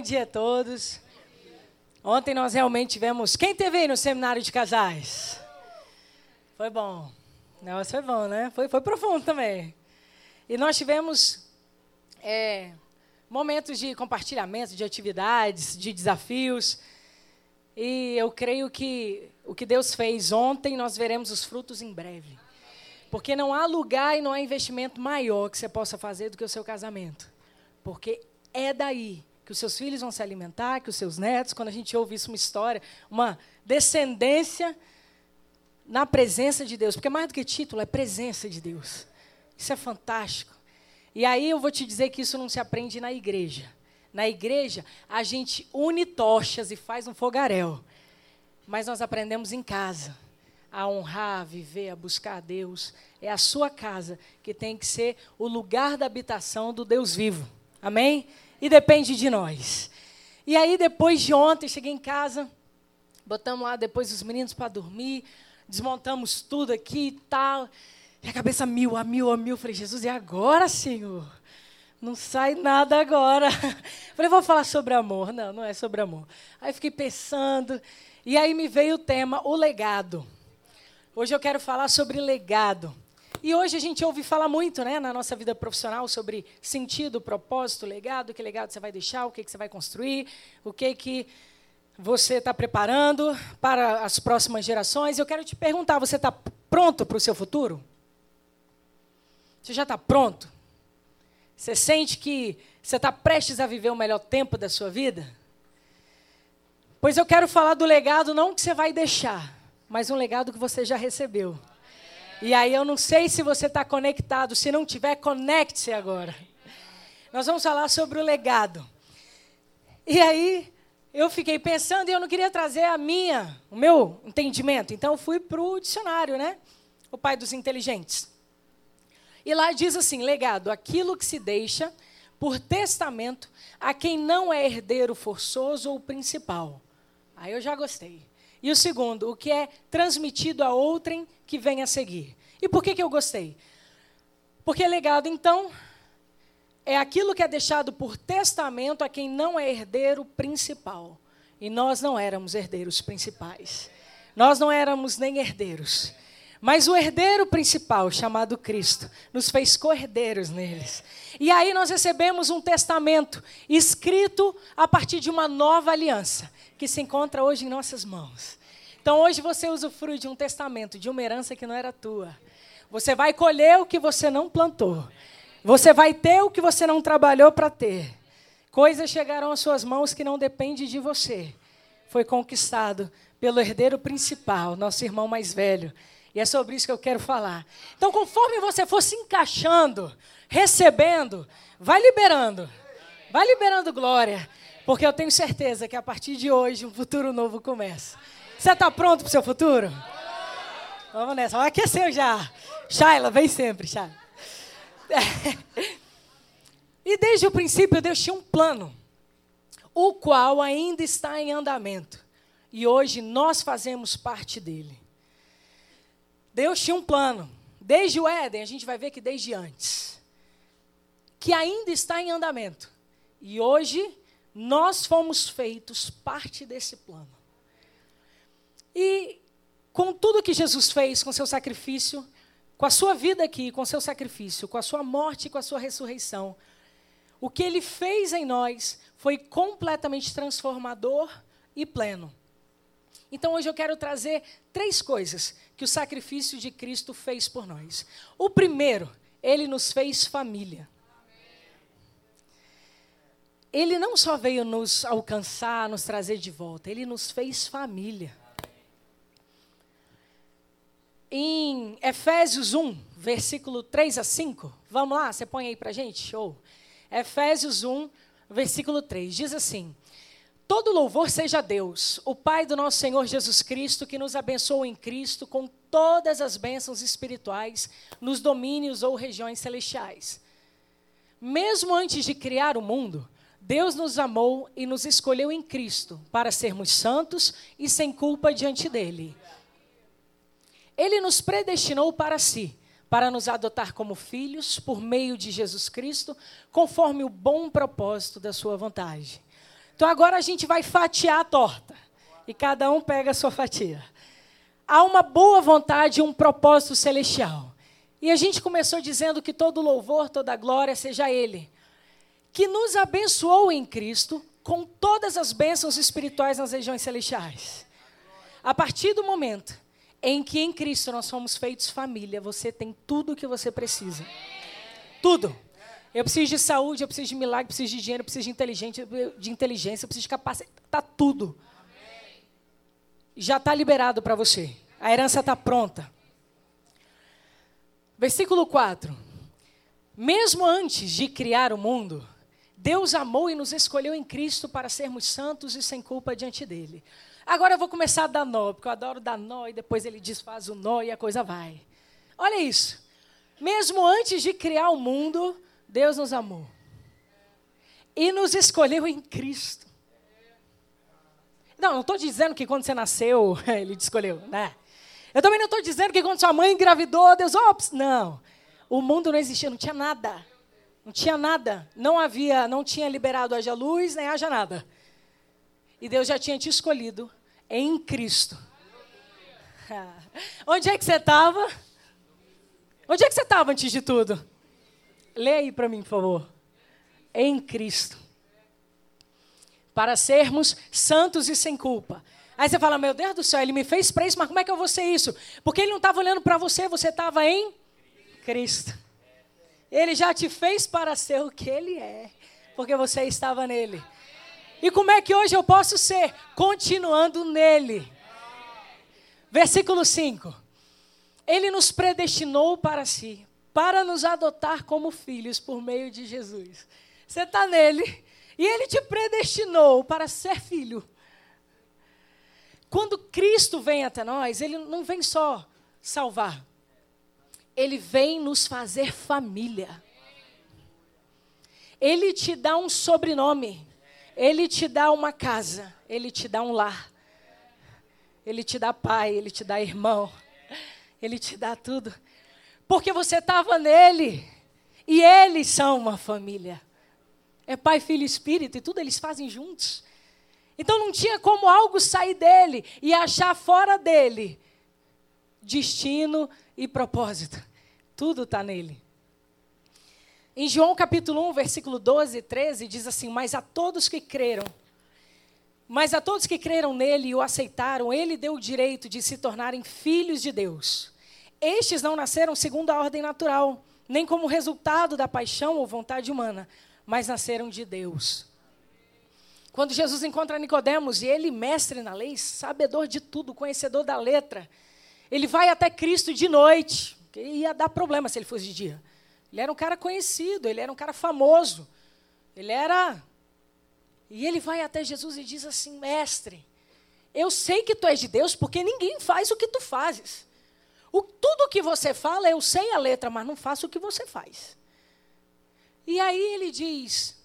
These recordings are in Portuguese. Bom dia a todos. Ontem nós realmente tivemos... Quem teve aí no seminário de casais? Foi bom. Nossa, foi bom, né? Foi profundo também. E nós tivemos momentos de compartilhamento, de atividades, de desafios. E eu creio que o que Deus fez ontem, nós veremos os frutos em breve. Porque não há lugar e não há investimento maior que você possa fazer do que o seu casamento. Porque é daí que os seus filhos vão se alimentar, que os seus netos, quando a gente ouve isso, uma história, uma descendência na presença de Deus. Porque mais do que título, é presença de Deus. Isso é fantástico. E aí eu vou te dizer que isso não se aprende na igreja. Na igreja, a gente une tochas e faz um fogaréu. Mas nós aprendemos em casa a honrar, a viver, a buscar a Deus. É a sua casa que tem que ser o lugar da habitação do Deus vivo. Amém? E depende de nós. E aí, depois de ontem, cheguei em casa, botamos lá depois os meninos para dormir, desmontamos tudo aqui e tal. E a cabeça a mil. Falei, Jesus, e agora, Senhor? Não sai nada agora. Falei, vou falar sobre amor. Não é sobre amor. Aí fiquei pensando, e aí me veio o tema, o legado. Hoje eu quero falar sobre legado. E hoje a gente ouve falar muito, né, na nossa vida profissional sobre sentido, propósito, legado, que legado você vai deixar, o que você vai construir, o que você está preparando para as próximas gerações. Eu quero te perguntar, você está pronto para o seu futuro? Você já está pronto? Você sente que você está prestes a viver o melhor tempo da sua vida? Pois eu quero falar do legado não que você vai deixar, mas um legado que você já recebeu. E aí eu não sei se você está conectado. Se não tiver, conecte-se agora. Nós vamos falar sobre o legado. E aí eu fiquei pensando e eu não queria trazer o meu entendimento. Então eu fui para o dicionário, né? O pai dos inteligentes. E lá diz assim, legado, aquilo que se deixa por testamento a quem não é herdeiro forçoso ou principal. Aí eu já gostei. E o segundo, o que é transmitido a outrem que vem a seguir. E por que eu gostei? Porque legado, então, é aquilo que é deixado por testamento a quem não é herdeiro principal. E nós não éramos herdeiros principais. Nós não éramos nem herdeiros. Mas o herdeiro principal, chamado Cristo, nos fez co-herdeiros neles. E aí nós recebemos um testamento escrito a partir de uma nova aliança, que se encontra hoje em nossas mãos. Então, hoje você usufrui de um testamento, de uma herança que não era tua. Você vai colher o que você não plantou. Você vai ter o que você não trabalhou para ter. Coisas chegaram às suas mãos que não dependem de você. Foi conquistado pelo herdeiro principal, nosso irmão mais velho. E é sobre isso que eu quero falar. Então, conforme você for se encaixando, recebendo, vai liberando glória. Porque eu tenho certeza que a partir de hoje um futuro novo começa. Você está pronto para o seu futuro? Vamos nessa. Vai aquecer já. Shaila, vem sempre, Shaila. E desde o princípio Deus tinha um plano, o qual ainda está em andamento. E hoje nós fazemos parte dele. Deus tinha um plano. Desde o Éden, a gente vai ver que desde antes. Que ainda está em andamento. E hoje nós fomos feitos parte desse plano. E com tudo que Jesus fez, com seu sacrifício, com a sua vida aqui, com seu sacrifício, com a sua morte e com a sua ressurreição, o que ele fez em nós foi completamente transformador e pleno. Então hoje eu quero trazer três coisas que o sacrifício de Cristo fez por nós. O primeiro, ele nos fez família. Ele não só veio nos alcançar, nos trazer de volta, ele nos fez família. Em Efésios 1, versículo 3 a 5, vamos lá, você põe aí para a gente, show. Efésios 1, versículo 3, diz assim, todo louvor seja a Deus, o Pai do nosso Senhor Jesus Cristo, que nos abençoou em Cristo com todas as bênçãos espirituais nos domínios ou regiões celestiais. Mesmo antes de criar o mundo, Deus nos amou e nos escolheu em Cristo para sermos santos e sem culpa diante dele. Ele nos predestinou para si, para nos adotar como filhos por meio de Jesus Cristo, conforme o bom propósito da sua vontade. Então agora a gente vai fatiar a torta. E cada um pega a sua fatia. Há uma boa vontade e um propósito celestial. E a gente começou dizendo que todo louvor, toda glória seja Ele, que nos abençoou em Cristo com todas as bênçãos espirituais nas regiões celestiais. A partir do momento em que em Cristo nós fomos feitos família, você tem tudo o que você precisa. Tudo. Eu preciso de saúde, eu preciso de milagre, eu preciso de dinheiro, eu preciso de inteligência, eu preciso de capacidade. Está tudo. Já está liberado para você. A herança está pronta. Versículo 4. Mesmo antes de criar o mundo, Deus amou e nos escolheu em Cristo para sermos santos e sem culpa diante dele. Agora eu vou começar a dar nó, porque eu adoro dar nó e depois ele desfaz o nó e a coisa vai. Olha isso. Mesmo antes de criar o mundo, Deus nos amou e nos escolheu em Cristo. Não estou dizendo que quando você nasceu, ele te escolheu, né? Eu também não estou dizendo que quando sua mãe engravidou, Deus, ops, não. O mundo não existia, não tinha nada. Não tinha nada. Não tinha liberado haja luz, nem haja nada. E Deus já tinha te escolhido em Cristo. Onde é que você estava? Onde é que você estava antes de tudo? Lê aí para mim, por favor. Em Cristo. Para sermos santos e sem culpa. Aí você fala, meu Deus do céu, ele me fez para isso, mas como é que eu vou ser isso? Porque ele não estava olhando para você, você estava em Cristo. Ele já te fez para ser o que ele é, porque você estava nele. E como é que hoje eu posso ser? Continuando nele. Versículo 5. Ele nos predestinou para si, para nos adotar como filhos por meio de Jesus. Você está nele. E ele te predestinou para ser filho. Quando Cristo vem até nós, ele não vem só salvar. Ele vem nos fazer família. Ele te dá um sobrenome. Ele te dá uma casa. Ele te dá um lar. Ele te dá pai, ele te dá irmão. Ele te dá tudo. Porque você estava nele. E eles são uma família. É Pai, Filho e Espírito, e tudo eles fazem juntos. Então não tinha como algo sair dele e achar fora dele destino e propósito. Tudo está nele. Em João capítulo 1, versículo 12 e 13, diz assim, mas a todos que creram nele e o aceitaram, ele deu o direito de se tornarem filhos de Deus. Estes não nasceram segundo a ordem natural, nem como resultado da paixão ou vontade humana, mas nasceram de Deus. Quando Jesus encontra Nicodemos, e ele, mestre na lei, sabedor de tudo, conhecedor da letra, ele vai até Cristo de noite, porque ia dar problema se ele fosse de dia. Ele era um cara conhecido, ele era um cara famoso, E ele vai até Jesus e diz assim, mestre, eu sei que tu és de Deus, porque ninguém faz o que tu fazes. Tudo o que você fala, eu sei a letra, mas não faço o que você faz. E aí ele diz,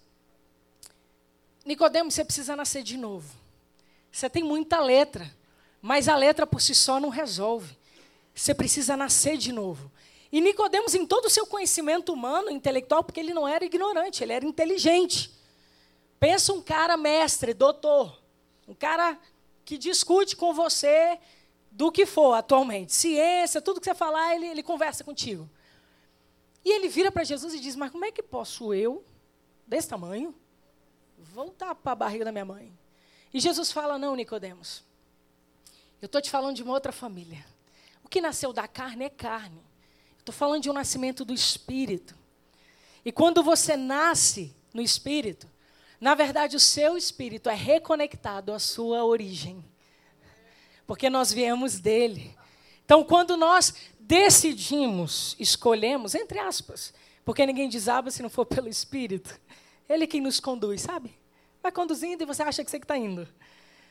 Nicodemos, você precisa nascer de novo. Você tem muita letra, mas a letra por si só não resolve. Você precisa nascer de novo. E Nicodemos, em todo o seu conhecimento humano, intelectual, porque ele não era ignorante, ele era inteligente. Pensa um cara mestre, doutor, um cara que discute com você do que for atualmente. Ciência, tudo que você falar, ele conversa contigo. E ele vira para Jesus e diz, mas como é que posso eu, desse tamanho, voltar para a barriga da minha mãe? E Jesus fala, não, Nicodemos, eu estou te falando de uma outra família. O que nasceu da carne é carne. Eu estou falando de um nascimento do Espírito. E quando você nasce no Espírito, na verdade o seu Espírito é reconectado à sua origem. Porque nós viemos dele. Então, quando nós decidimos, escolhemos, entre aspas, porque ninguém desaba se não for pelo Espírito. Ele quem nos conduz, sabe? Vai conduzindo e você acha que você que está indo.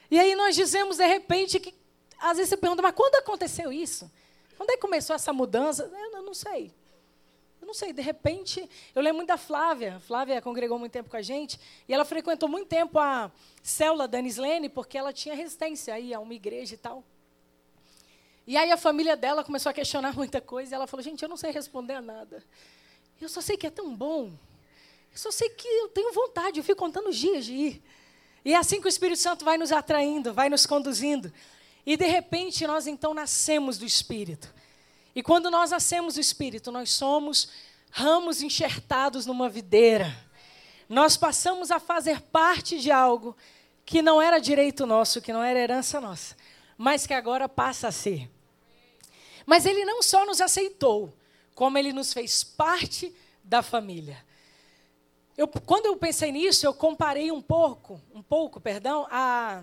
E aí nós dizemos, de repente, que às vezes você pergunta, mas quando aconteceu isso? Quando é que começou essa mudança? Eu não sei. De repente, eu lembro muito da Flávia. Flávia congregou muito tempo com a gente e ela frequentou muito tempo a célula da Anislene porque ela tinha resistência aí a uma igreja e tal. E aí a família dela começou a questionar muita coisa. E ela falou, gente, eu não sei responder a nada. Eu só sei que é tão bom. Eu só sei que eu tenho vontade. Eu fico contando os dias de ir. E é assim que o Espírito Santo vai nos atraindo, vai nos conduzindo. E de repente nós então nascemos do Espírito. E quando nós nascemos do Espírito, nós somos ramos enxertados numa videira. Nós passamos a fazer parte de algo que não era direito nosso, que não era herança nossa, mas que agora passa a ser. Mas Ele não só nos aceitou, como Ele nos fez parte da família. Quando eu pensei nisso, eu comparei um pouco, a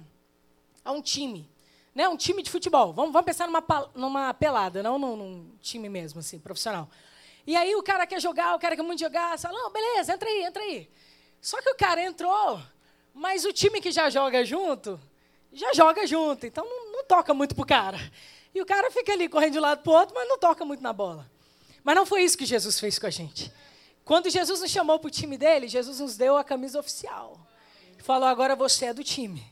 um time. Né? Um time de futebol. Vamos pensar numa pelada, não num time mesmo, assim, profissional. E aí o cara quer jogar, o cara quer muito jogar. Fala, não, beleza, entra aí. Só que o cara entrou, mas o time que já joga junto. Então não toca muito pro cara. E o cara fica ali correndo de um lado pro outro, mas não toca muito na bola. Mas não foi isso que Jesus fez com a gente. Quando Jesus nos chamou para o time dele, Jesus nos deu a camisa oficial. Falou, agora você é do time.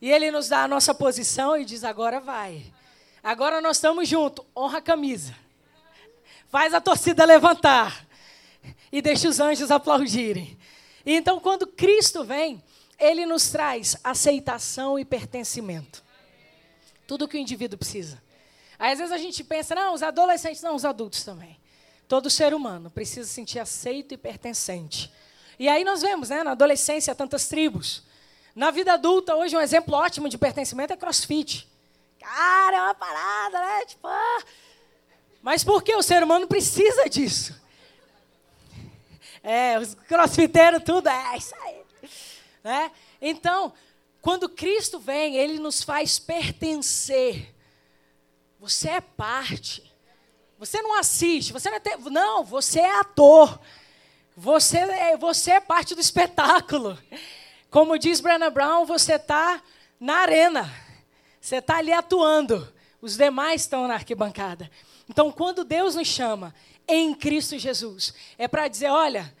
E ele nos dá a nossa posição e diz, agora vai. Agora nós estamos juntos, honra a camisa. Faz a torcida levantar. E deixa os anjos aplaudirem. E então, quando Cristo vem, ele nos traz aceitação e pertencimento. Tudo que o indivíduo precisa. Aí, às vezes a gente pensa, não, os adolescentes, não, os adultos também. Todo ser humano precisa se sentir aceito e pertencente. E aí nós vemos, né, na adolescência, tantas tribos. Na vida adulta, hoje, um exemplo ótimo de pertencimento é crossfit. Cara, é uma parada, né? Tipo, Mas por que o ser humano precisa disso? Os crossfiteiros, tudo, isso aí. Né? Então, quando Cristo vem, ele nos faz pertencer. Você é parte. Você não assiste, não, você é ator, você é parte do espetáculo. Como diz Brené Brown, você está na arena, você está ali atuando, os demais estão na arquibancada. Então, quando Deus nos chama em Cristo Jesus, é para dizer, olha,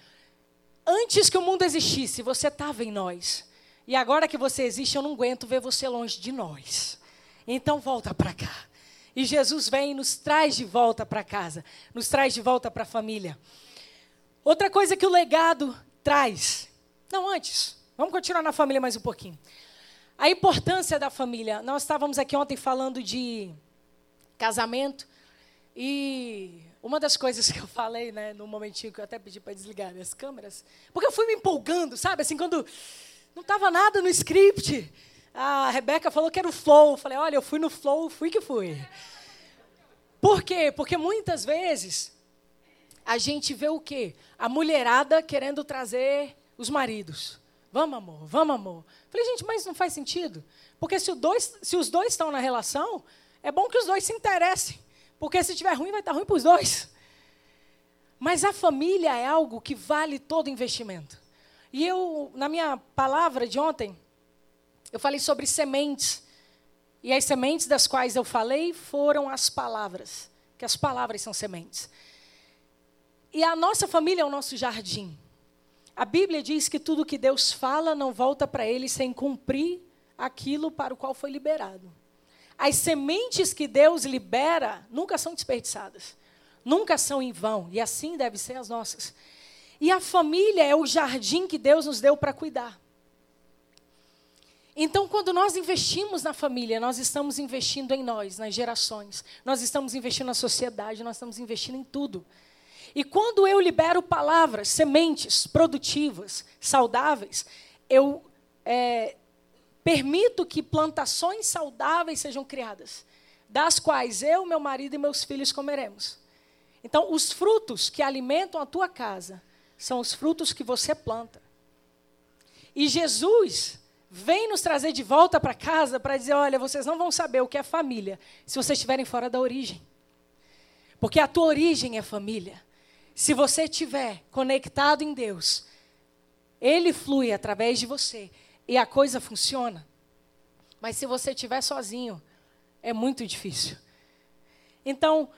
antes que o mundo existisse, você estava em nós, e agora que você existe, eu não aguento ver você longe de nós. Então, volta para cá. E Jesus vem e nos traz de volta para casa, nos traz de volta para a família. Outra coisa que o legado traz... Não, antes, vamos continuar na família mais um pouquinho. A importância da família. Nós estávamos aqui ontem falando de casamento e uma das coisas que eu falei, né, no momentinho que eu até pedi para desligar as câmeras, porque eu fui me empolgando, sabe, assim, quando não estava nada no script... A Rebeca falou que era o flow. Eu falei, olha, eu fui no flow, fui. Por quê? Porque muitas vezes a gente vê o quê? A mulherada querendo trazer os maridos. Vamos, amor, vamos, amor. Eu falei, gente, mas não faz sentido. Porque se os dois estão na relação, é bom que os dois se interessem. Porque se estiver ruim, vai estar ruim para os dois. Mas a família é algo que vale todo investimento. E eu, na minha palavra de ontem... Eu falei sobre sementes, e as sementes das quais eu falei foram as palavras, que as palavras são sementes. E a nossa família é o nosso jardim. A Bíblia diz que tudo que Deus fala não volta para ele sem cumprir aquilo para o qual foi liberado. As sementes que Deus libera nunca são desperdiçadas, nunca são em vão, e assim devem ser as nossas. E a família é o jardim que Deus nos deu para cuidar. Então, quando nós investimos na família, nós estamos investindo em nós, nas gerações. Nós estamos investindo na sociedade, nós estamos investindo em tudo. E quando eu libero palavras, sementes produtivas, saudáveis, eu permito que plantações saudáveis sejam criadas, das quais eu, meu marido e meus filhos comeremos. Então, os frutos que alimentam a tua casa são os frutos que você planta. E Jesus... vem nos trazer de volta para casa para dizer, olha, vocês não vão saber o que é família se vocês estiverem fora da origem. Porque a tua origem é família. Se você estiver conectado em Deus, Ele flui através de você e a coisa funciona. Mas se você estiver sozinho, é muito difícil. Então,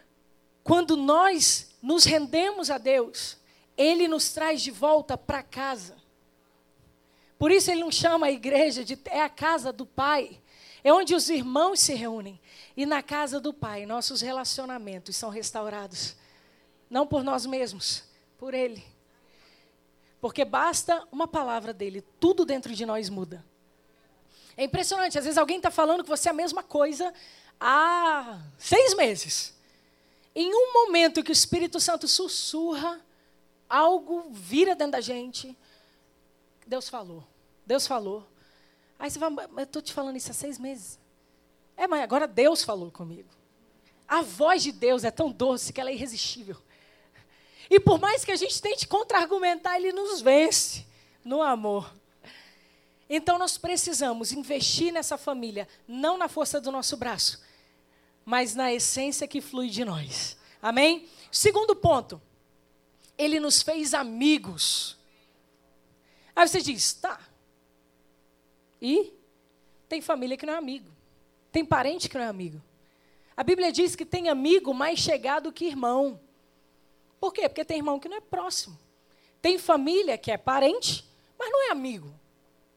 quando nós nos rendemos a Deus, Ele nos traz de volta para casa. Por isso ele não chama a igreja, é a casa do Pai. É onde os irmãos se reúnem. E na casa do Pai, nossos relacionamentos são restaurados. Não por nós mesmos, por Ele. Porque basta uma palavra dele, tudo dentro de nós muda. É impressionante, às vezes alguém está falando que você é a mesma coisa há 6 meses. Em um momento que o Espírito Santo sussurra, algo vira dentro da gente. Deus falou. Aí você fala, eu estou te falando isso há 6 meses. É, mas agora Deus falou comigo. A voz de Deus é tão doce que ela é irresistível. E por mais que a gente tente contra-argumentar, Ele nos vence no amor. Então nós precisamos investir nessa família, não na força do nosso braço, mas na essência que flui de nós. Amém? Segundo ponto, Ele nos fez amigos. Aí você diz, tá. E tem família que não é amigo. Tem parente que não é amigo. A Bíblia diz que tem amigo mais chegado que irmão. Por quê? Porque tem irmão que não é próximo. Tem família que é parente, mas não é amigo.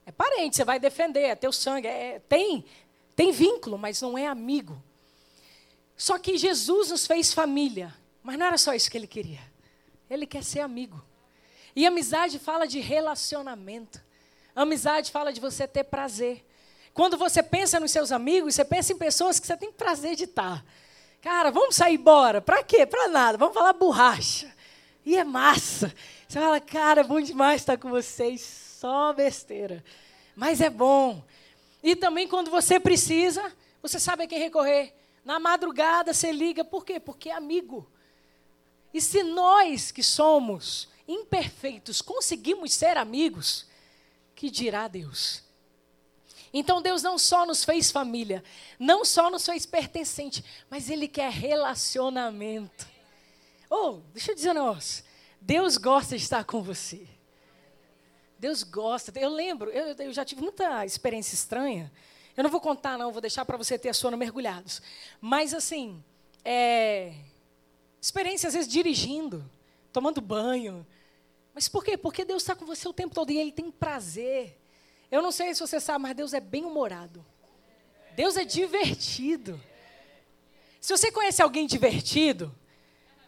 É parente, você vai defender, é teu sangue. Tem vínculo, mas não é amigo. Só que Jesus nos fez família. Mas não era só isso que Ele queria. Ele quer ser amigo. E amizade fala de relacionamento. Amizade fala de você ter prazer. Quando você pensa nos seus amigos, você pensa em pessoas que você tem prazer de estar. Cara, vamos sair embora. Pra quê? Pra nada. Vamos falar borracha. E é massa. Você fala, cara, é bom demais estar com vocês. Só besteira. Mas é bom. E também quando você precisa, você sabe a quem recorrer. Na madrugada você liga. Por quê? Porque é amigo. E se nós que somos imperfeitos conseguimos ser amigos, que dirá Deus? Então Deus não só nos fez família, não só nos fez pertencente, mas Ele quer relacionamento. Oh, deixa eu dizer um negócio. Deus gosta de estar com você. Deus gosta. Eu lembro, eu já tive muita experiência estranha. Eu não vou contar não, vou deixar para você ter a sua no Mergulhados. Mas assim, experiência às vezes dirigindo, tomando banho. Mas por quê? Porque Deus está com você o tempo todo e Ele tem prazer. Eu não sei se você sabe, mas Deus é bem-humorado. Deus é divertido. Se você conhece alguém divertido,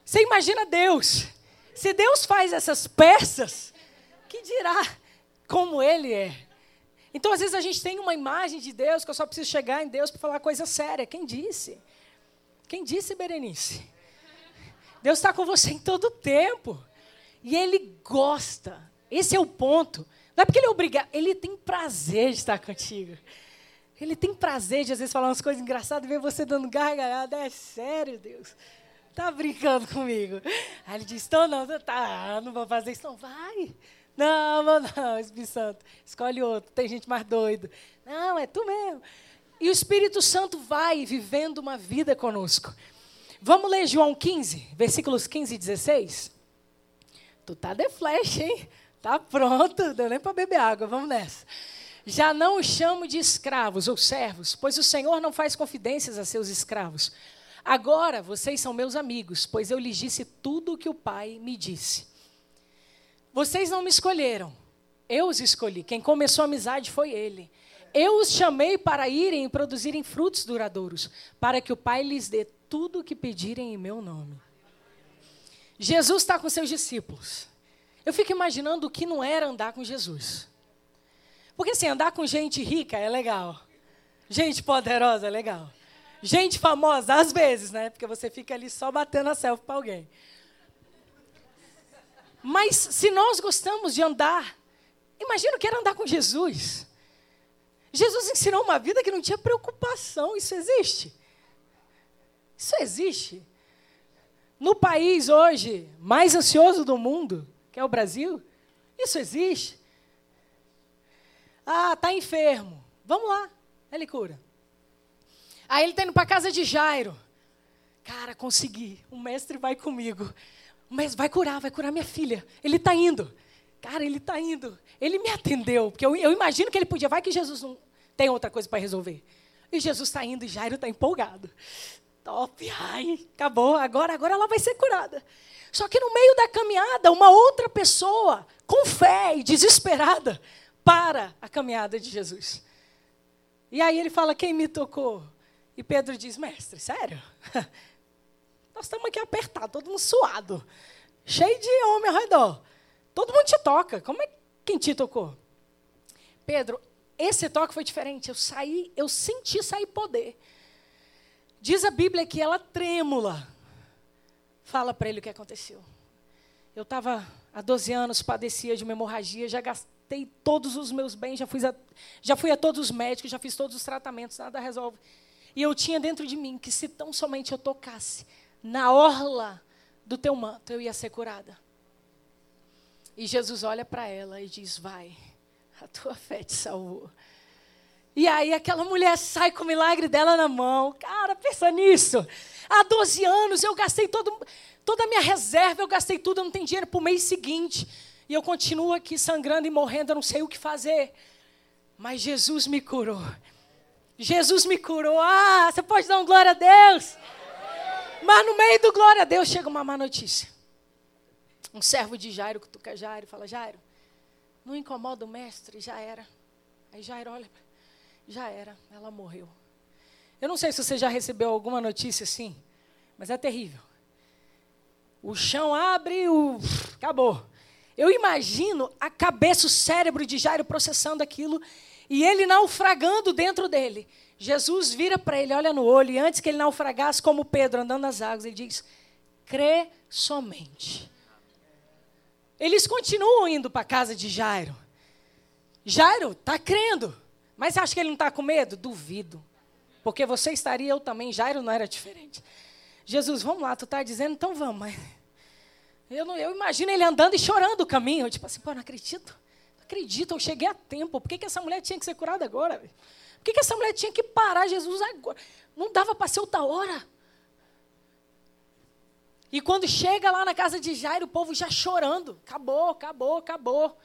você imagina Deus. Se Deus faz essas peças, que dirá como Ele é? Então, às vezes, a gente tem uma imagem de Deus que eu só preciso chegar em Deus para falar coisa séria. Quem disse? Quem disse, Berenice? Deus está com você em todo o tempo. E Ele gosta. Esse é o ponto. Não é porque Ele é obrigado, Ele tem prazer de estar contigo. Ele tem prazer de, às vezes, falar umas coisas engraçadas e ver você dando gargalhada. É sério, Deus? Tá brincando comigo? Aí Ele diz, não vou fazer isso, não. Vai. Não, Espírito Santo, escolhe outro, tem gente mais doida. Não, é tu mesmo. E o Espírito Santo vai vivendo uma vida conosco. Vamos ler João 15, versículos 15 e 16? Tu tá de flecha, hein? Tá pronto, deu nem para beber água, vamos nessa. Já não os chamo de escravos ou servos, pois o Senhor não faz confidências a seus escravos. Agora vocês são meus amigos, pois eu lhes disse tudo o que o Pai me disse. Vocês não me escolheram, eu os escolhi. Quem começou a amizade foi Ele. Eu os chamei para irem e produzirem frutos duradouros, para que o Pai lhes dê tudo o que pedirem em meu nome. Jesus está com seus discípulos. Eu fico imaginando o que não era andar com Jesus. Porque assim, andar com gente rica é legal. Gente poderosa é legal. Gente famosa, às vezes, né? Porque você fica ali só batendo a selfie para alguém. Mas se nós gostamos de andar, imagina o que era andar com Jesus. Jesus ensinou uma vida que não tinha preocupação. Isso existe? Isso existe? No país hoje mais ansioso do mundo, que é o Brasil, isso existe? Ah, está enfermo. Vamos lá, Ele cura. Aí ele está indo para a casa de Jairo. Cara, consegui. O mestre vai comigo. O mestre vai curar minha filha. Ele está indo. Cara, ele está indo. Ele me atendeu, porque eu imagino que ele podia. Vai que Jesus não tem outra coisa para resolver. E Jesus está indo e Jairo está empolgado. Top, ai, acabou, agora ela vai ser curada. Só que no meio da caminhada, uma outra pessoa, com fé e desesperada, para a caminhada de Jesus. E aí ele fala, quem me tocou? E Pedro diz, mestre, sério? Nós estamos aqui apertados, todo mundo suado, cheio de homem ao redor. Todo mundo te toca, como é que quem te tocou? Pedro, Esse toque foi diferente. Eu senti sair poder. Diz a Bíblia que ela trêmula fala para ele o que aconteceu. Eu estava há 12 anos, padecia de uma hemorragia, já gastei todos os meus bens, já fui a todos os médicos, já fiz todos os tratamentos, nada resolve. E eu tinha dentro de mim que se tão somente eu tocasse na orla do teu manto, eu ia ser curada. E Jesus olha para ela e diz, vai, a tua fé te salvou. E aí aquela mulher sai com o milagre dela na mão. Cara, pensa nisso. Há 12 anos eu gastei toda a minha reserva, eu gastei tudo, eu não tenho dinheiro para o mês seguinte. E eu continuo aqui sangrando e morrendo, eu não sei o que fazer. Mas Jesus me curou. Jesus me curou. Ah, você pode dar um glória a Deus? Mas no meio do glória a Deus chega uma má notícia. Um servo de Jairo, que toca Jairo, fala, Jairo, não incomoda o mestre, já era. Aí Jairo olha... Já era, ela morreu. Eu não sei se você já recebeu alguma notícia assim, mas é terrível. O chão abre, acabou. Eu imagino a cabeça, o cérebro de Jairo processando aquilo e ele naufragando dentro dele. Jesus vira para ele, olha no olho, e antes que ele naufragasse, como Pedro andando nas águas, ele diz, crê somente. Eles continuam indo para a casa de Jairo. Jairo está crendo. Mas acha que ele não está com medo? Duvido. Porque você estaria, eu também. Jairo não era diferente. Jesus, vamos lá, tu está dizendo, então vamos. Mas eu imagino ele andando e chorando o caminho. Eu tipo assim, pô, não acredito. Não acredito, eu cheguei a tempo. Por que essa mulher tinha que ser curada agora? Por que essa mulher tinha que parar Jesus agora? Não dava para ser outra hora. E quando chega lá na casa de Jairo, o povo já chorando. Acabou, acabou, acabou.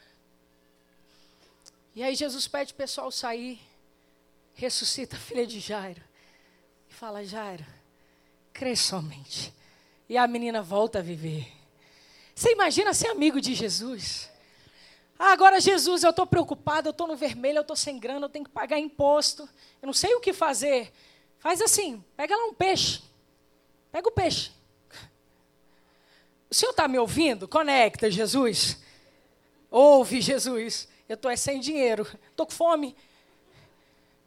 E aí Jesus pede o pessoal sair, ressuscita a filha de Jairo. E fala, Jairo, crê somente. E a menina volta a viver. Você imagina ser amigo de Jesus? Ah, agora Jesus, eu estou preocupado, eu estou no vermelho, eu estou sem grana, eu tenho que pagar imposto. Eu não sei o que fazer. Faz assim, pega lá um peixe. Pega o peixe. O senhor está me ouvindo? Conecta, Jesus. Ouve, Jesus. Eu estou sem dinheiro, estou com fome.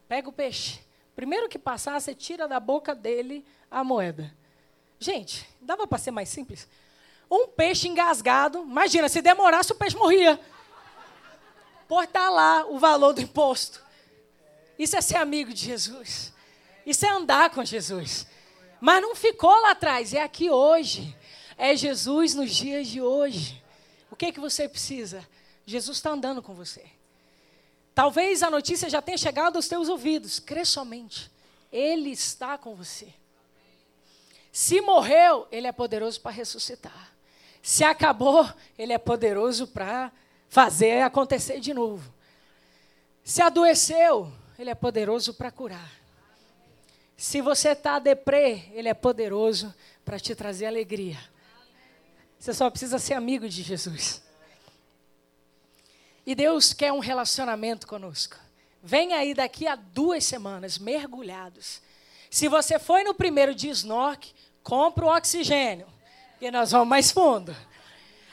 Pega o peixe. Primeiro que passar, você tira da boca dele a moeda. Gente, dava para ser mais simples? Um peixe engasgado, imagina, se demorasse o peixe morria. Pô, está lá o valor do imposto. Isso é ser amigo de Jesus. Isso é andar com Jesus. Mas não ficou lá atrás, é aqui hoje. É Jesus nos dias de hoje. O que é que você precisa? Jesus está andando com você. Talvez a notícia já tenha chegado aos teus ouvidos. Crê somente. Ele está com você. Se morreu, ele é poderoso para ressuscitar. Se acabou, ele é poderoso para fazer acontecer de novo. Se adoeceu, ele é poderoso para curar. Se você está deprê, ele é poderoso para te trazer alegria. Você só precisa ser amigo de Jesus. E Deus quer um relacionamento conosco. Vem aí daqui a 2 semanas, mergulhados. Se você foi no primeiro de snorkel, compra o oxigênio, porque nós vamos mais fundo.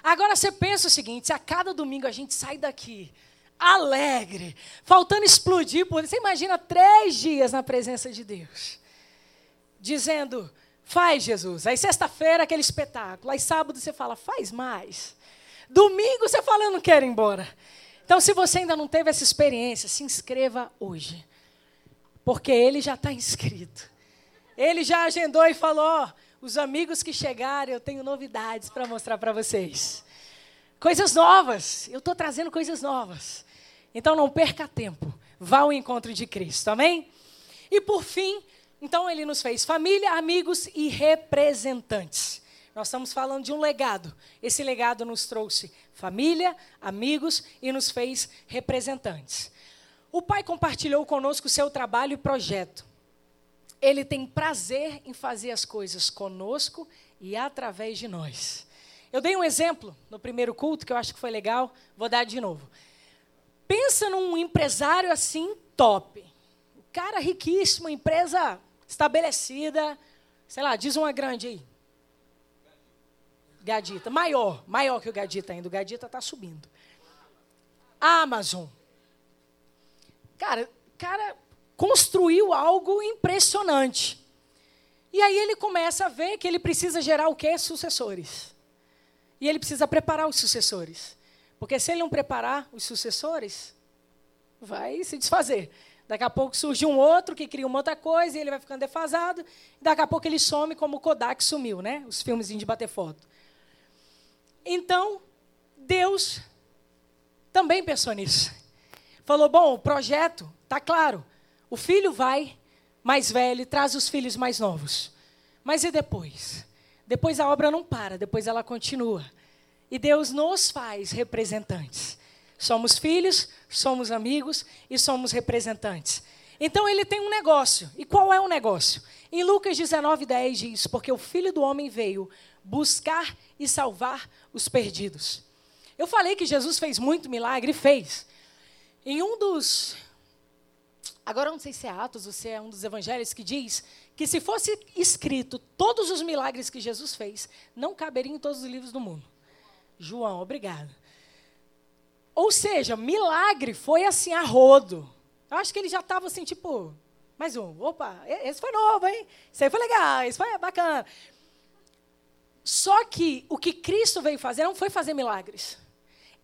Agora você pensa o seguinte, se a cada domingo a gente sai daqui, alegre, faltando explodir, você imagina 3 dias na presença de Deus, dizendo, faz Jesus. Aí sexta-feira aquele espetáculo, aí sábado você fala, faz mais. Domingo você fala, eu não quero ir embora. Então, se você ainda não teve essa experiência, se inscreva hoje. Porque ele já está inscrito. Ele já agendou e falou, os amigos que chegaram, eu tenho novidades para mostrar para vocês. Coisas novas. Eu estou trazendo coisas novas. Então, não perca tempo. Vá ao encontro de Cristo, amém? E, por fim, então, ele nos fez família, amigos e representantes. Nós estamos falando de um legado. Esse legado nos trouxe família, amigos e nos fez representantes. O Pai compartilhou conosco o seu trabalho e projeto. Ele tem prazer em fazer as coisas conosco e através de nós. Eu dei um exemplo no primeiro culto, que eu acho que foi legal. Vou dar de novo. Pensa num empresário assim, top. O cara riquíssimo, empresa estabelecida. Sei lá, diz uma grande aí. Gadita, maior que o Gadita ainda. O Gadita está subindo. A Amazon. Cara, o cara construiu algo impressionante. E aí ele começa a ver que ele precisa gerar o quê? Sucessores. E ele precisa preparar os sucessores. Porque se ele não preparar os sucessores, vai se desfazer. Daqui a pouco surge um outro que cria uma outra coisa e ele vai ficando defasado. Daqui a pouco ele some como o Kodak sumiu, né? Os filmezinhos de bater foto. Então, Deus também pensou nisso. Falou, bom, o projeto, tá claro. O filho vai mais velho, traz os filhos mais novos. Mas e depois? Depois a obra não para, depois ela continua. E Deus nos faz representantes. Somos filhos, somos amigos e somos representantes. Então ele tem um negócio. E qual é o negócio? Em Lucas 19:10 diz, porque o Filho do Homem veio buscar e salvar os perdidos. Eu falei que Jesus fez muito milagre, fez. Em um dos... Agora eu não sei se é Atos ou se é um dos evangelhos que diz que se fosse escrito todos os milagres que Jesus fez, não caberiam em todos os livros do mundo. João, obrigado. Ou seja, milagre foi assim, a rodo. Eu acho que ele já estava assim, tipo, mais um. Opa, esse foi novo, hein? Esse aí foi legal, esse foi bacana. Só que o que Cristo veio fazer não foi fazer milagres.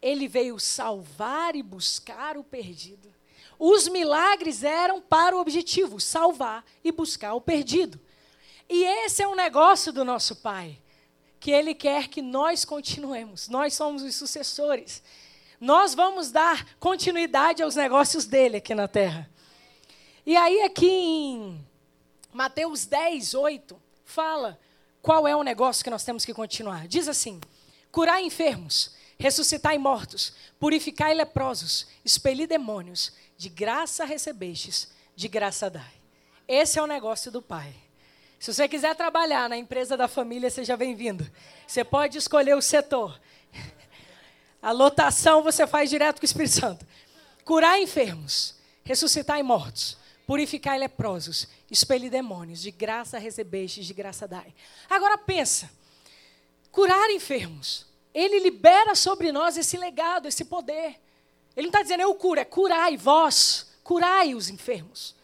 Ele veio salvar e buscar o perdido. Os milagres eram para o objetivo, salvar e buscar o perdido. E esse é o negócio do nosso Pai, que Ele quer que nós continuemos. Nós somos os sucessores. Nós vamos dar continuidade aos negócios dele aqui na terra. E aí aqui em Mateus 10:8, fala qual é o negócio que nós temos que continuar. Diz assim, curar enfermos, ressuscitai mortos, purificai leprosos, expeli demônios, de graça recebestes, de graça dai. Esse é o negócio do Pai. Se você quiser trabalhar na empresa da família, seja bem-vindo. Você pode escolher o setor. A lotação você faz direto com o Espírito Santo. Curar enfermos, ressuscitar mortos, purificar leprosos, expelir demônios, de graça recebestes, de graça dai. Agora pensa, curar enfermos, Ele libera sobre nós esse legado, esse poder. Ele não está dizendo, eu curo, é curai vós, curai os enfermos.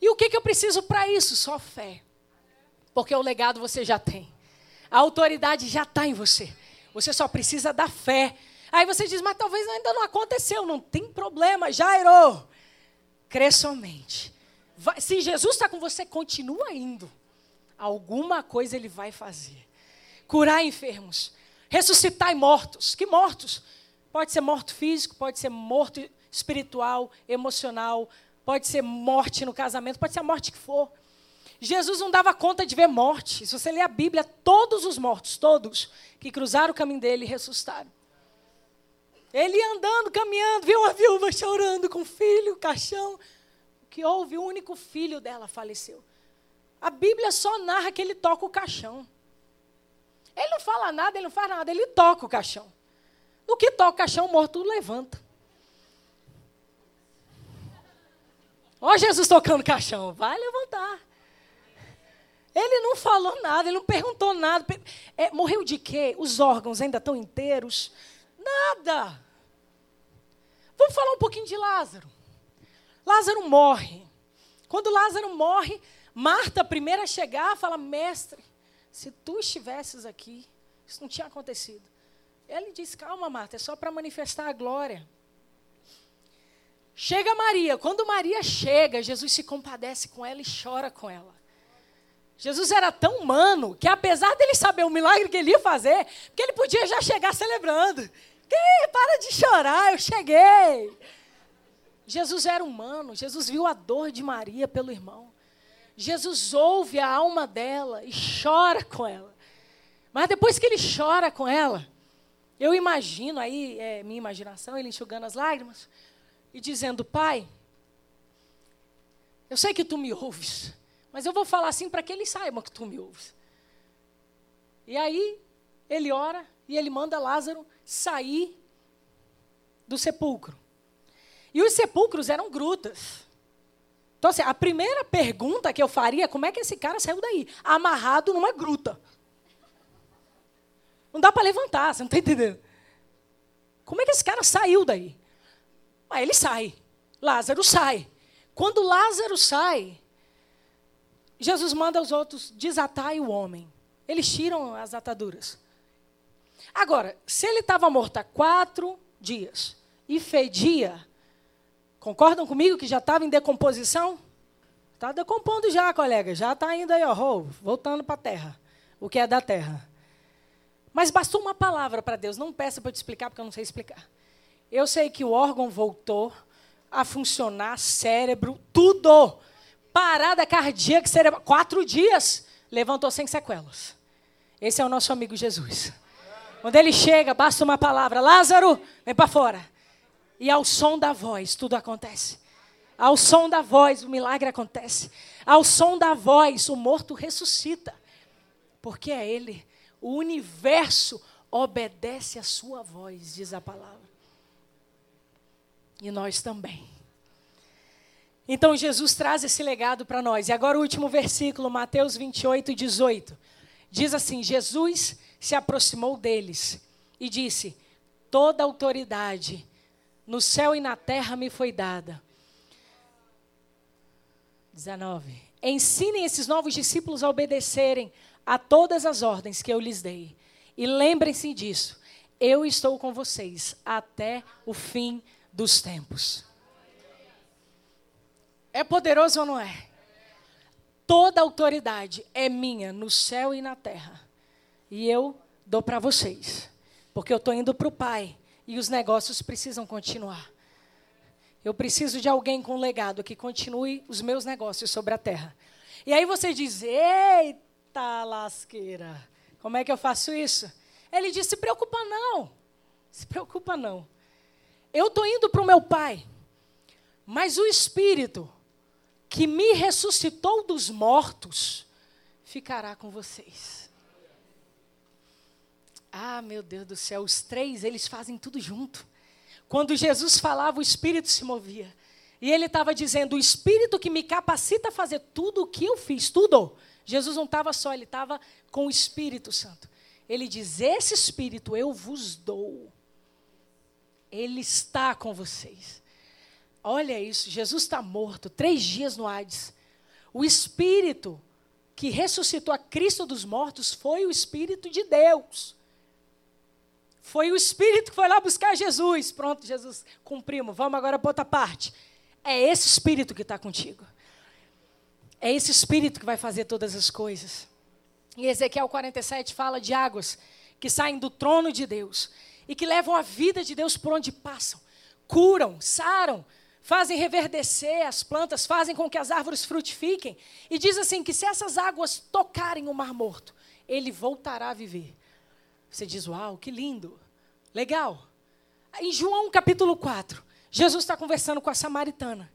E o que eu preciso para isso? Só fé. Porque o legado você já tem. A autoridade já está em você. Você só precisa da fé. Aí você diz, mas talvez ainda não aconteceu. Não tem problema, Jairo. Crê somente. Vai, se Jesus está com você, continua indo. Alguma coisa Ele vai fazer. Curar enfermos, ressuscitar mortos. Que mortos? Pode ser morto físico, pode ser morto espiritual, emocional, pode ser morte no casamento, pode ser a morte que for. Jesus não dava conta de ver morte. Se você ler a Bíblia, todos os mortos, todos, que cruzaram o caminho dele, ressuscitaram. Ele ia andando, caminhando, viu uma viúva chorando com o filho, caixão. O que houve? O único filho dela faleceu. A Bíblia só narra que ele toca o caixão. Ele não fala nada, ele não faz nada, ele toca o caixão. No que toca o caixão, o morto levanta. Ó Jesus tocando o caixão, vai levantar. Ele não falou nada, ele não perguntou nada. Morreu de quê? Os órgãos ainda estão inteiros? Nada. Vamos falar um pouquinho de Lázaro. Lázaro morre. Quando Lázaro morre, Marta, a primeira a chegar, fala, mestre, se tu estivesses aqui, isso não tinha acontecido. Ele diz, calma, Marta, é só para manifestar a glória. Chega Maria. Quando Maria chega, Jesus se compadece com ela e chora com ela. Jesus era tão humano que, apesar dele saber o milagre que ele ia fazer, que ele podia já chegar celebrando. Que, para de chorar, eu cheguei. Jesus era humano. Jesus viu a dor de Maria pelo irmão. Jesus ouve a alma dela e chora com ela. Mas depois que ele chora com ela, eu imagino aí, minha imaginação, ele enxugando as lágrimas e dizendo, Pai, eu sei que tu me ouves, mas eu vou falar assim para que eles saibam que tu me ouves. E aí ele ora e ele manda Lázaro sair do sepulcro. E os sepulcros eram grutas. Então, assim, a primeira pergunta que eu faria é como é que esse cara saiu daí? Amarrado numa gruta. Não dá para levantar, você não está entendendo. Como é que esse cara saiu daí? Mas ele sai. Lázaro sai. Quando Lázaro sai, Jesus manda os outros desatar o homem. Eles tiram as ataduras. Agora, se ele estava morto há 4 dias e fedia, concordam comigo que já estava em decomposição? Está decompondo já, colega. Já está indo aí, ó, voltando para a terra. O que é da terra. Mas bastou uma palavra para Deus. Não peça para eu te explicar, porque eu não sei explicar. Eu sei que o órgão voltou a funcionar, cérebro, tudo. Parada cardíaca, cerebral. 4 dias, levantou sem sequelas. Esse é o nosso amigo Jesus. Quando ele chega, basta uma palavra. Lázaro, vem para fora. E ao som da voz, tudo acontece. Ao som da voz, o milagre acontece. Ao som da voz, o morto ressuscita. Porque é ele. O universo obedece a sua voz, diz a palavra. E nós também. Então, Jesus traz esse legado para nós. E agora o último versículo, Mateus 28, 18. Diz assim, Jesus se aproximou deles e disse, toda autoridade no céu e na terra me foi dada. 19. Ensinem esses novos discípulos a obedecerem a todas as ordens que eu lhes dei. E lembrem-se disso, eu estou com vocês até o fim dos tempos. É poderoso ou não é? Toda autoridade é minha no céu e na terra. E eu dou para vocês. Porque eu estou indo para o Pai. E os negócios precisam continuar. Eu preciso de alguém com legado que continue os meus negócios sobre a terra. E aí você diz, eita lasqueira, como é que eu faço isso? Ele diz, se preocupa não. Se preocupa não. Eu estou indo para o meu Pai. Mas o Espírito que me ressuscitou dos mortos, ficará com vocês. Ah, meu Deus do céu, os três, eles fazem tudo junto. Quando Jesus falava, o Espírito se movia. E ele estava dizendo, o Espírito que me capacita a fazer tudo o que eu fiz, tudo. Jesus não estava só, ele estava com o Espírito Santo. Ele diz, esse Espírito eu vos dou. Ele está com vocês. Olha isso, Jesus está morto, 3 dias no Hades. O Espírito que ressuscitou a Cristo dos mortos foi o Espírito de Deus. Foi o Espírito que foi lá buscar Jesus. Pronto, Jesus, cumprimos, vamos agora para outra parte. É esse Espírito que está contigo. É esse Espírito que vai fazer todas as coisas. E Ezequiel 47 fala de águas que saem do trono de Deus e que levam a vida de Deus por onde passam. Curam, saram, fazem reverdecer as plantas, fazem com que as árvores frutifiquem. E diz assim, que se essas águas tocarem o mar morto, ele voltará a viver. Você diz, uau, que lindo, legal. Em João capítulo 4, Jesus está conversando com a samaritana.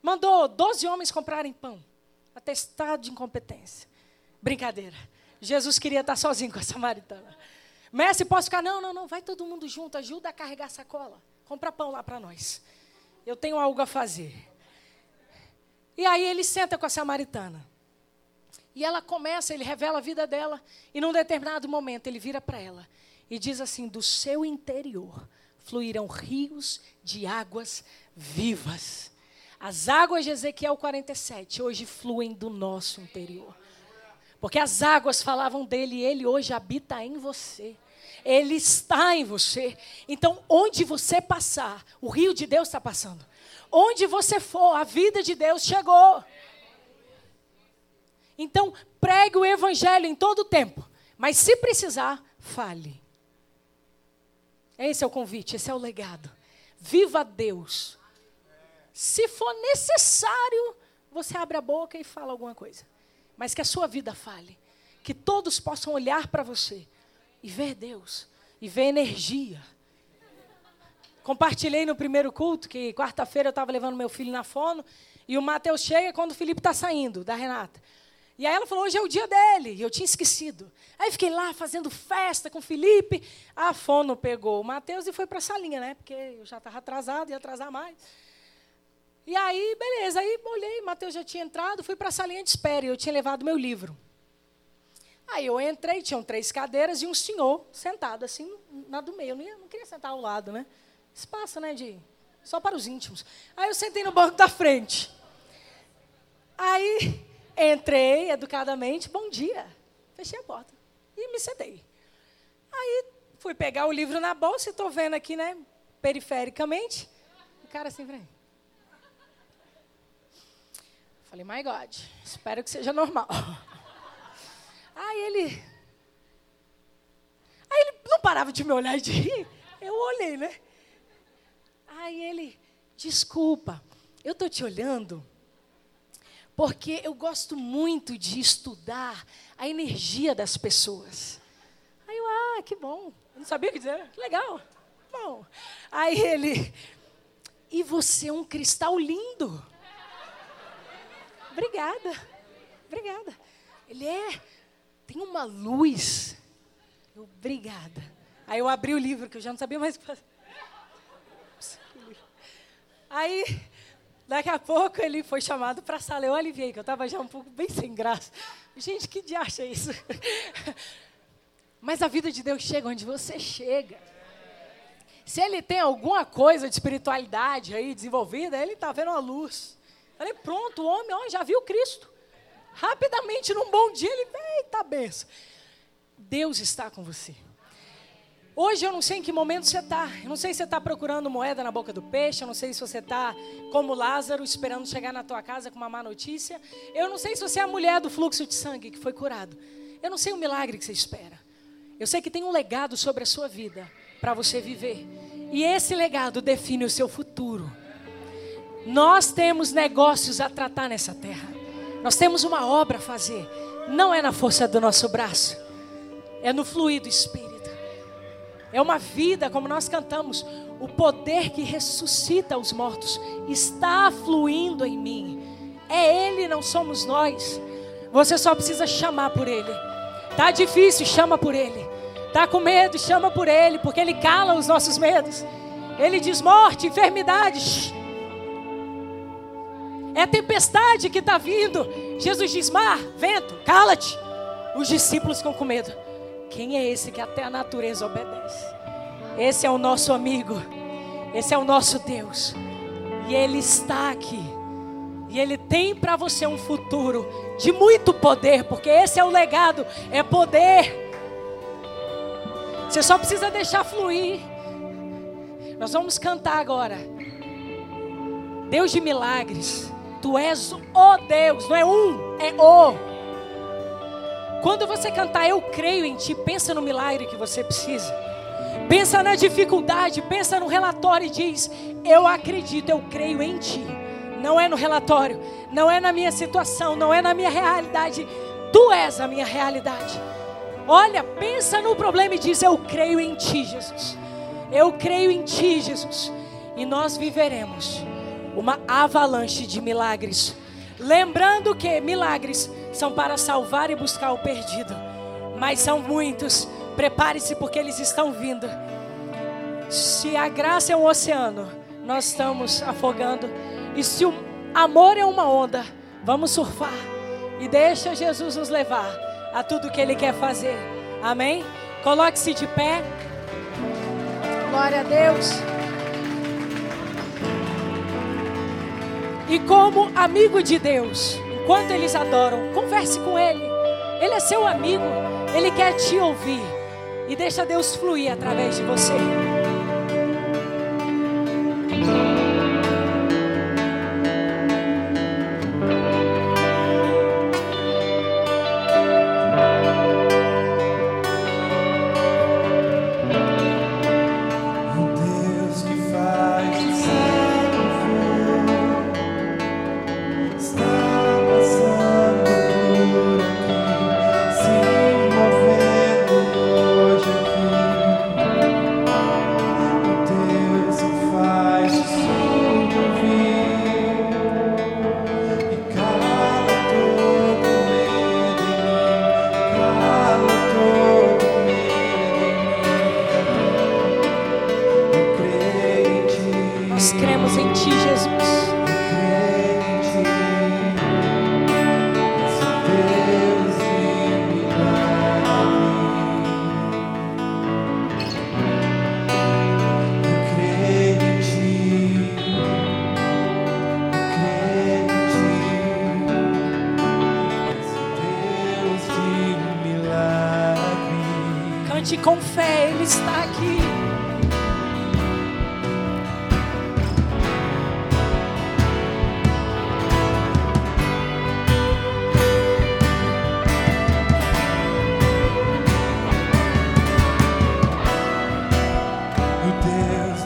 Mandou 12 homens comprarem pão, atestado de incompetência. Brincadeira, Jesus queria estar sozinho com a samaritana. Mestre, posso ficar? Não, vai todo mundo junto, ajuda a carregar a sacola. Compra pão lá para nós. Eu tenho algo a fazer. E aí ele senta com a samaritana. E ela começa, ele revela a vida dela. E num determinado momento ele vira para ela. E diz assim, do seu interior fluirão rios de águas vivas. As águas de Ezequiel 47 hoje fluem do nosso interior. Porque as águas falavam dele e ele hoje habita em você. Ele está em você. Então, onde você passar, o rio de Deus está passando. Onde você for, a vida de Deus chegou. Então, pregue o evangelho em todo o tempo. Mas se precisar, fale. Esse é o convite, esse é o legado. Viva Deus. Se for necessário, você abre a boca e fala alguma coisa. Mas que a sua vida fale. Que todos possam olhar para você. E ver Deus, e ver energia. Compartilhei no primeiro culto, que quarta-feira eu estava levando meu filho na fono, e o Mateus chega quando o Felipe está saindo, da Renata. E aí ela falou, hoje é o dia dele, e eu tinha esquecido. Aí fiquei lá fazendo festa com o Felipe, a fono pegou o Mateus e foi para a salinha, né? Porque eu já estava atrasado, ia atrasar mais. E aí, beleza, aí olhei, o Mateus já tinha entrado, fui para a salinha de espera, e eu tinha levado meu livro. Aí eu entrei, tinham 3 cadeiras e um senhor sentado assim, na do meio. Eu não queria sentar ao lado, né? Espaço, né, de Só para os íntimos. Aí eu sentei no banco da frente. Aí entrei educadamente, bom dia. Fechei a porta e me sentei. Aí fui pegar o livro na bolsa e estou vendo aqui, né, perifericamente, o cara assim pra mim. Falei, my God, espero que seja normal. Aí ele não parava de me olhar e de rir. Eu olhei, né? Aí ele, desculpa, eu estou te olhando porque eu gosto muito de estudar a energia das pessoas. Aí eu, que bom. Eu não sabia o que dizer. Que legal. Bom. Aí ele, e você é um cristal lindo. Obrigada. Ele tem uma luz. Eu, obrigada. Aí eu abri o livro, que eu já não sabia mais o que fazer. Aí, daqui a pouco, ele foi chamado para a sala. Eu aliviei, que eu estava já um pouco bem sem graça. Gente, que diacho é isso? Mas a vida de Deus chega onde você chega. Se ele tem alguma coisa de espiritualidade aí desenvolvida, ele está vendo a luz. Falei, pronto, o homem já viu Cristo. Rapidamente, num bom dia, ele, eita benção. Deus está com você. Hoje eu não sei em que momento você está. Eu não sei se você está procurando moeda na boca do peixe. Eu não sei se você está como Lázaro, esperando chegar na tua casa com uma má notícia. Eu não sei se você é a mulher do fluxo de sangue que foi curado. Eu não sei o milagre que você espera. Eu sei que tem um legado sobre a sua vida para você viver. E esse legado define o seu futuro. Nós temos negócios a tratar nessa terra. Nós temos uma obra a fazer. Não é na força do nosso braço. É no fluir do Espírito. É uma vida, como nós cantamos, o poder que ressuscita os mortos está fluindo em mim. É Ele, não somos nós. Você só precisa chamar por Ele. Tá difícil, chama por Ele. Tá com medo, chama por Ele, porque Ele cala os nossos medos. Ele diz morte, enfermidades. É a tempestade que está vindo. Jesus diz, mar, vento, cala-te. Os discípulos ficam com medo. Quem é esse que até a natureza obedece? Esse é o nosso amigo. Esse é o nosso Deus. E Ele está aqui. E Ele tem para você um futuro de muito poder. Porque esse é o legado. É poder. Você só precisa deixar fluir. Nós vamos cantar agora. Deus de milagres. Tu és o Deus. Não é um, é o. Quando você cantar, eu creio em ti, pensa no milagre que você precisa. Pensa na dificuldade, pensa no relatório e diz, eu acredito, eu creio em ti. Não é no relatório, não é na minha situação, não é na minha realidade. Tu és a minha realidade. Olha, pensa no problema e diz, eu creio em ti, Jesus. Eu creio em ti, Jesus. E nós viveremos uma avalanche de milagres. Lembrando que milagres são para salvar e buscar o perdido. Mas são muitos. Prepare-se porque eles estão vindo. Se a graça é um oceano, nós estamos afogando. E se o amor é uma onda, vamos surfar. E deixa Jesus nos levar a tudo que Ele quer fazer. Amém? Coloque-se de pé. Glória a Deus. E como amigo de Deus, enquanto eles adoram, converse com Ele. Ele é seu amigo. Ele quer te ouvir. E deixa Deus fluir através de você. com fé, Ele está aqui. Deus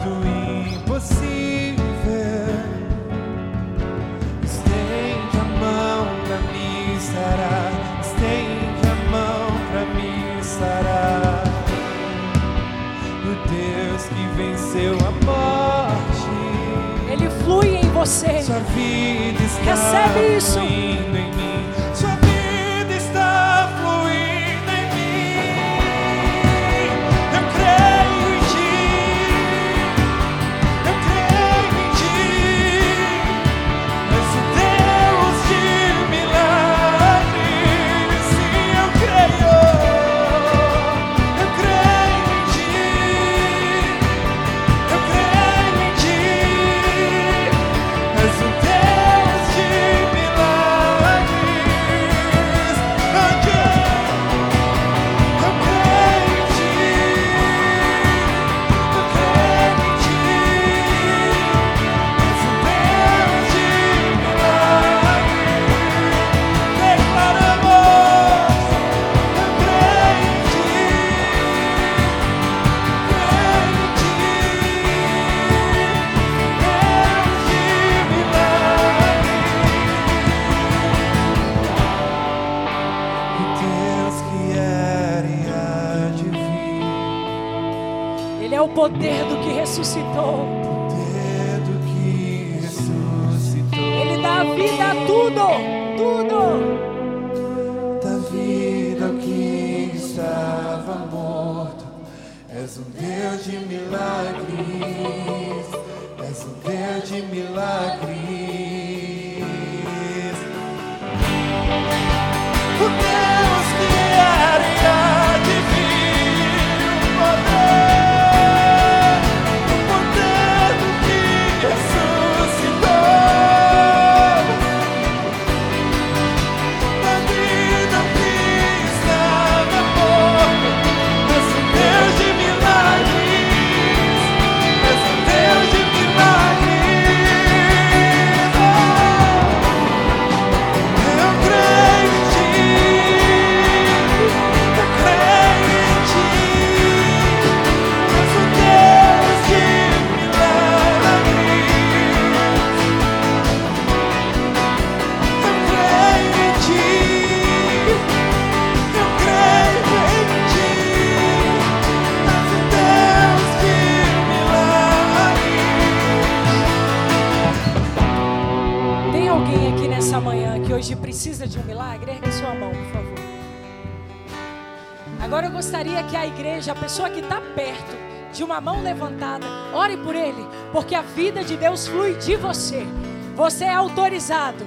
flui de você. Você é autorizado.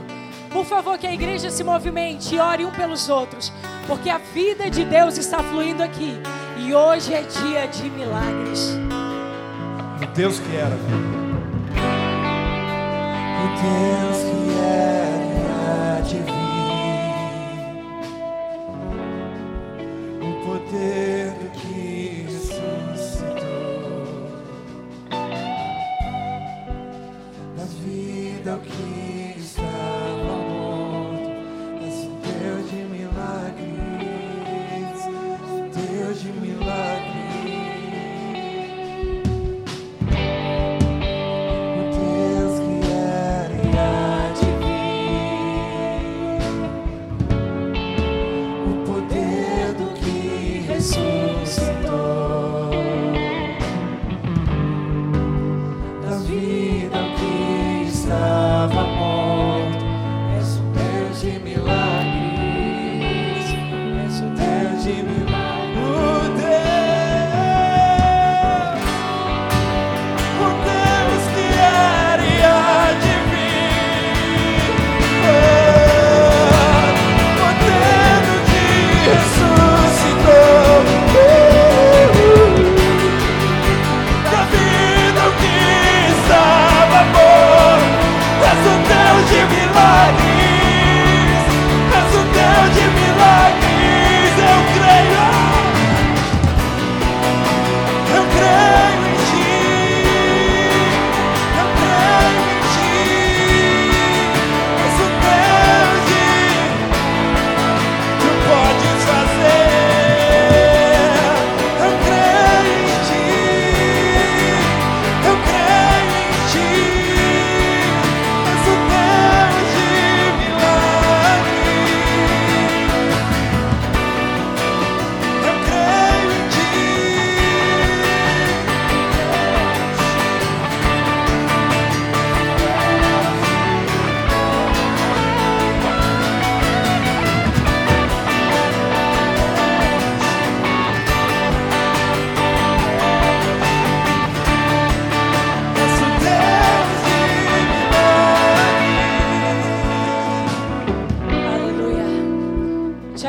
Por favor, que a igreja se movimente e ore um pelos outros, porque a vida de Deus está fluindo aqui. E hoje é dia de milagres. O Deus que era. O Deus que era e há de vir. O poder do que vida que estava morto, és o Deus de milagres, o Deus de milagres, o Deus que era e há de vir, o poder do que ressuscitou, da vida que estava morto, és o Deus de milagres, és o Deus de milagres, o Deus que era e há de vir, o Deus que ressuscitou, da vida que estava morto. És o Deus de milagres, és o Deus de milagres, eu creio.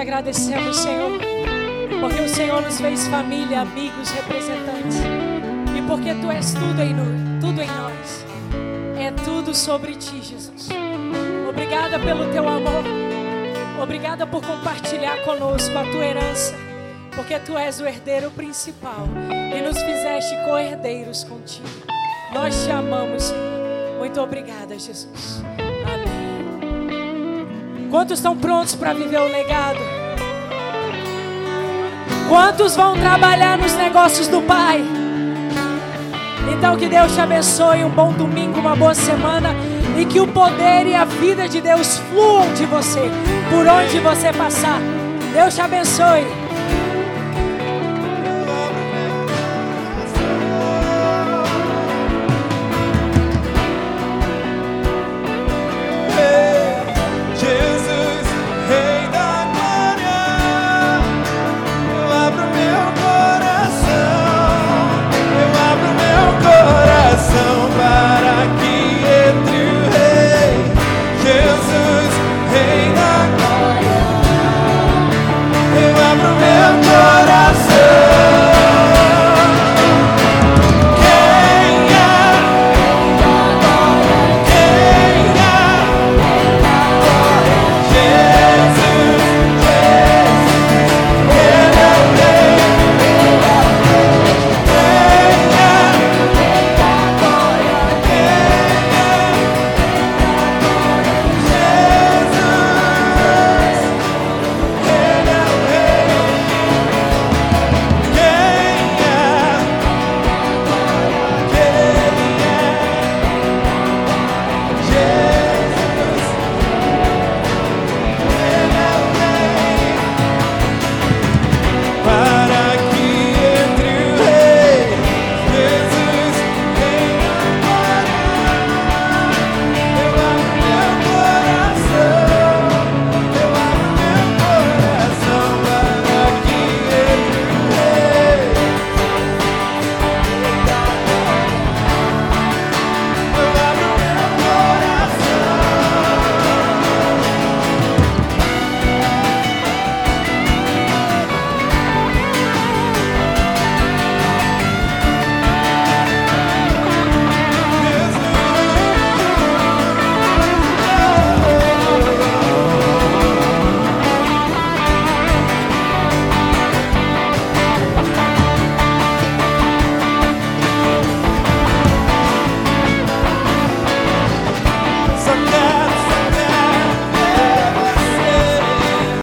agradecemos, Senhor, porque o Senhor nos fez família, amigos, representantes. E porque Tu és tudo em nós. É tudo sobre Ti, Jesus. Obrigada pelo Teu amor. Obrigada por compartilhar conosco a Tua herança. Porque Tu és o herdeiro principal e nos fizeste co-herdeiros contigo. Nós Te amamos, Senhor. Muito obrigada, Jesus. Amém. Quantos estão prontos para viver o legado? Quantos vão trabalhar nos negócios do Pai? Então que Deus te abençoe, um bom domingo, uma boa semana. E que o poder e a vida de Deus fluam de você, por onde você passar. Deus te abençoe.